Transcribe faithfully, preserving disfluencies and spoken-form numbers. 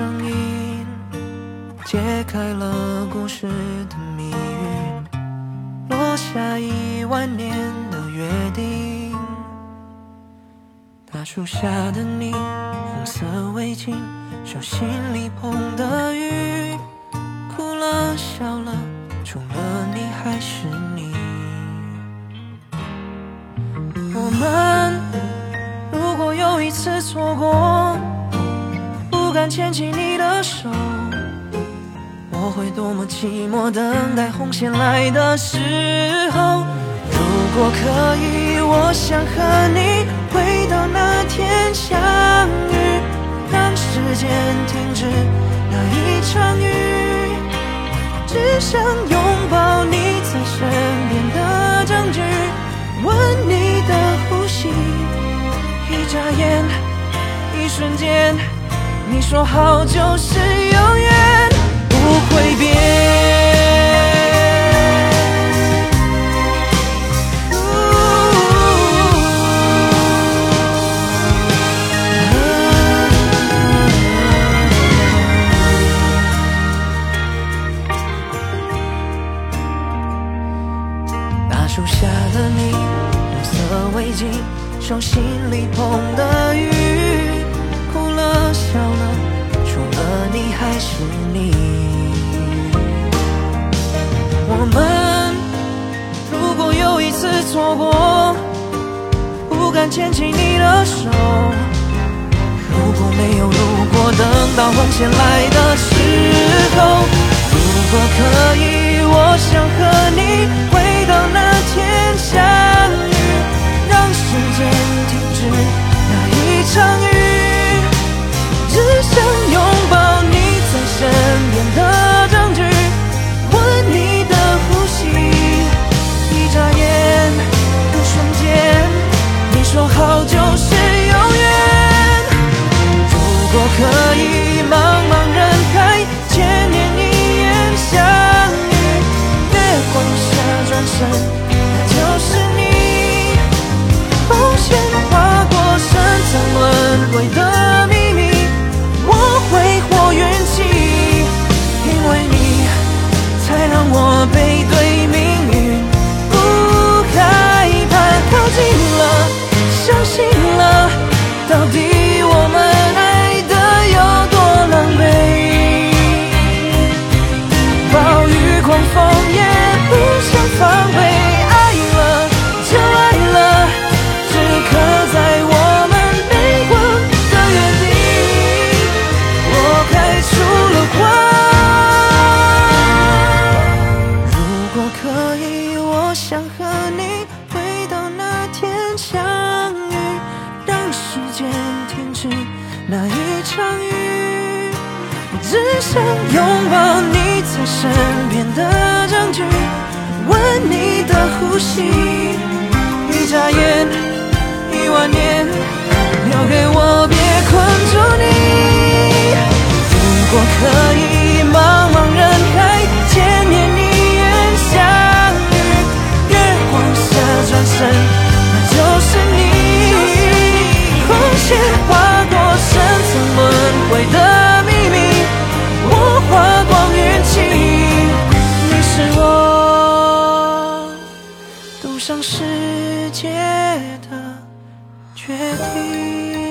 声音解开了故事的谜语，落下一万年的约定。大树下的你，红色围巾，手心里捧的雨，哭了笑了，除了你还是你。我们如果有一次错过，不敢牵起你的手，我会多么寂寞，等待红线来的时候。如果可以，我想和你回到那天相遇，让时间停止那一场雨，只想拥抱你在身边的证据，闻你的呼吸，一眨眼，一瞬间，你说好就是永远不会变。哦哦、大树下的你，红色围巾，手心里捧的雨，笑了，除了你还是你。我们如果有一次错过，不敢牵起你的手，如果没有如果，等到红线来的时候。如果可以，我想和你回到那天相遇，让时间停止那一场雨，只想拥抱你在身边的证据，闻你的呼吸，一眨眼，一瞬间，你说好就是永远。如果可以，茫茫人海，千年一眼相遇，月光下转身，那就是你。红线划过深藏轮回的秘密，挥霍运气，因为你才让我背对命运，不害怕，靠近了，相信了，到底我们爱的有多狼狈，暴雨狂风也不想防备，爱了就爱了，只刻在我想拥抱你在身边的证据，闻你的呼吸，一眨眼，一万年，留给我别困住你。如果可以，茫茫人海，千年一眼相遇，月光下转身，那就是你。红线划过深藏轮回的秘密，我花光运气，你是我赌上世界的决定。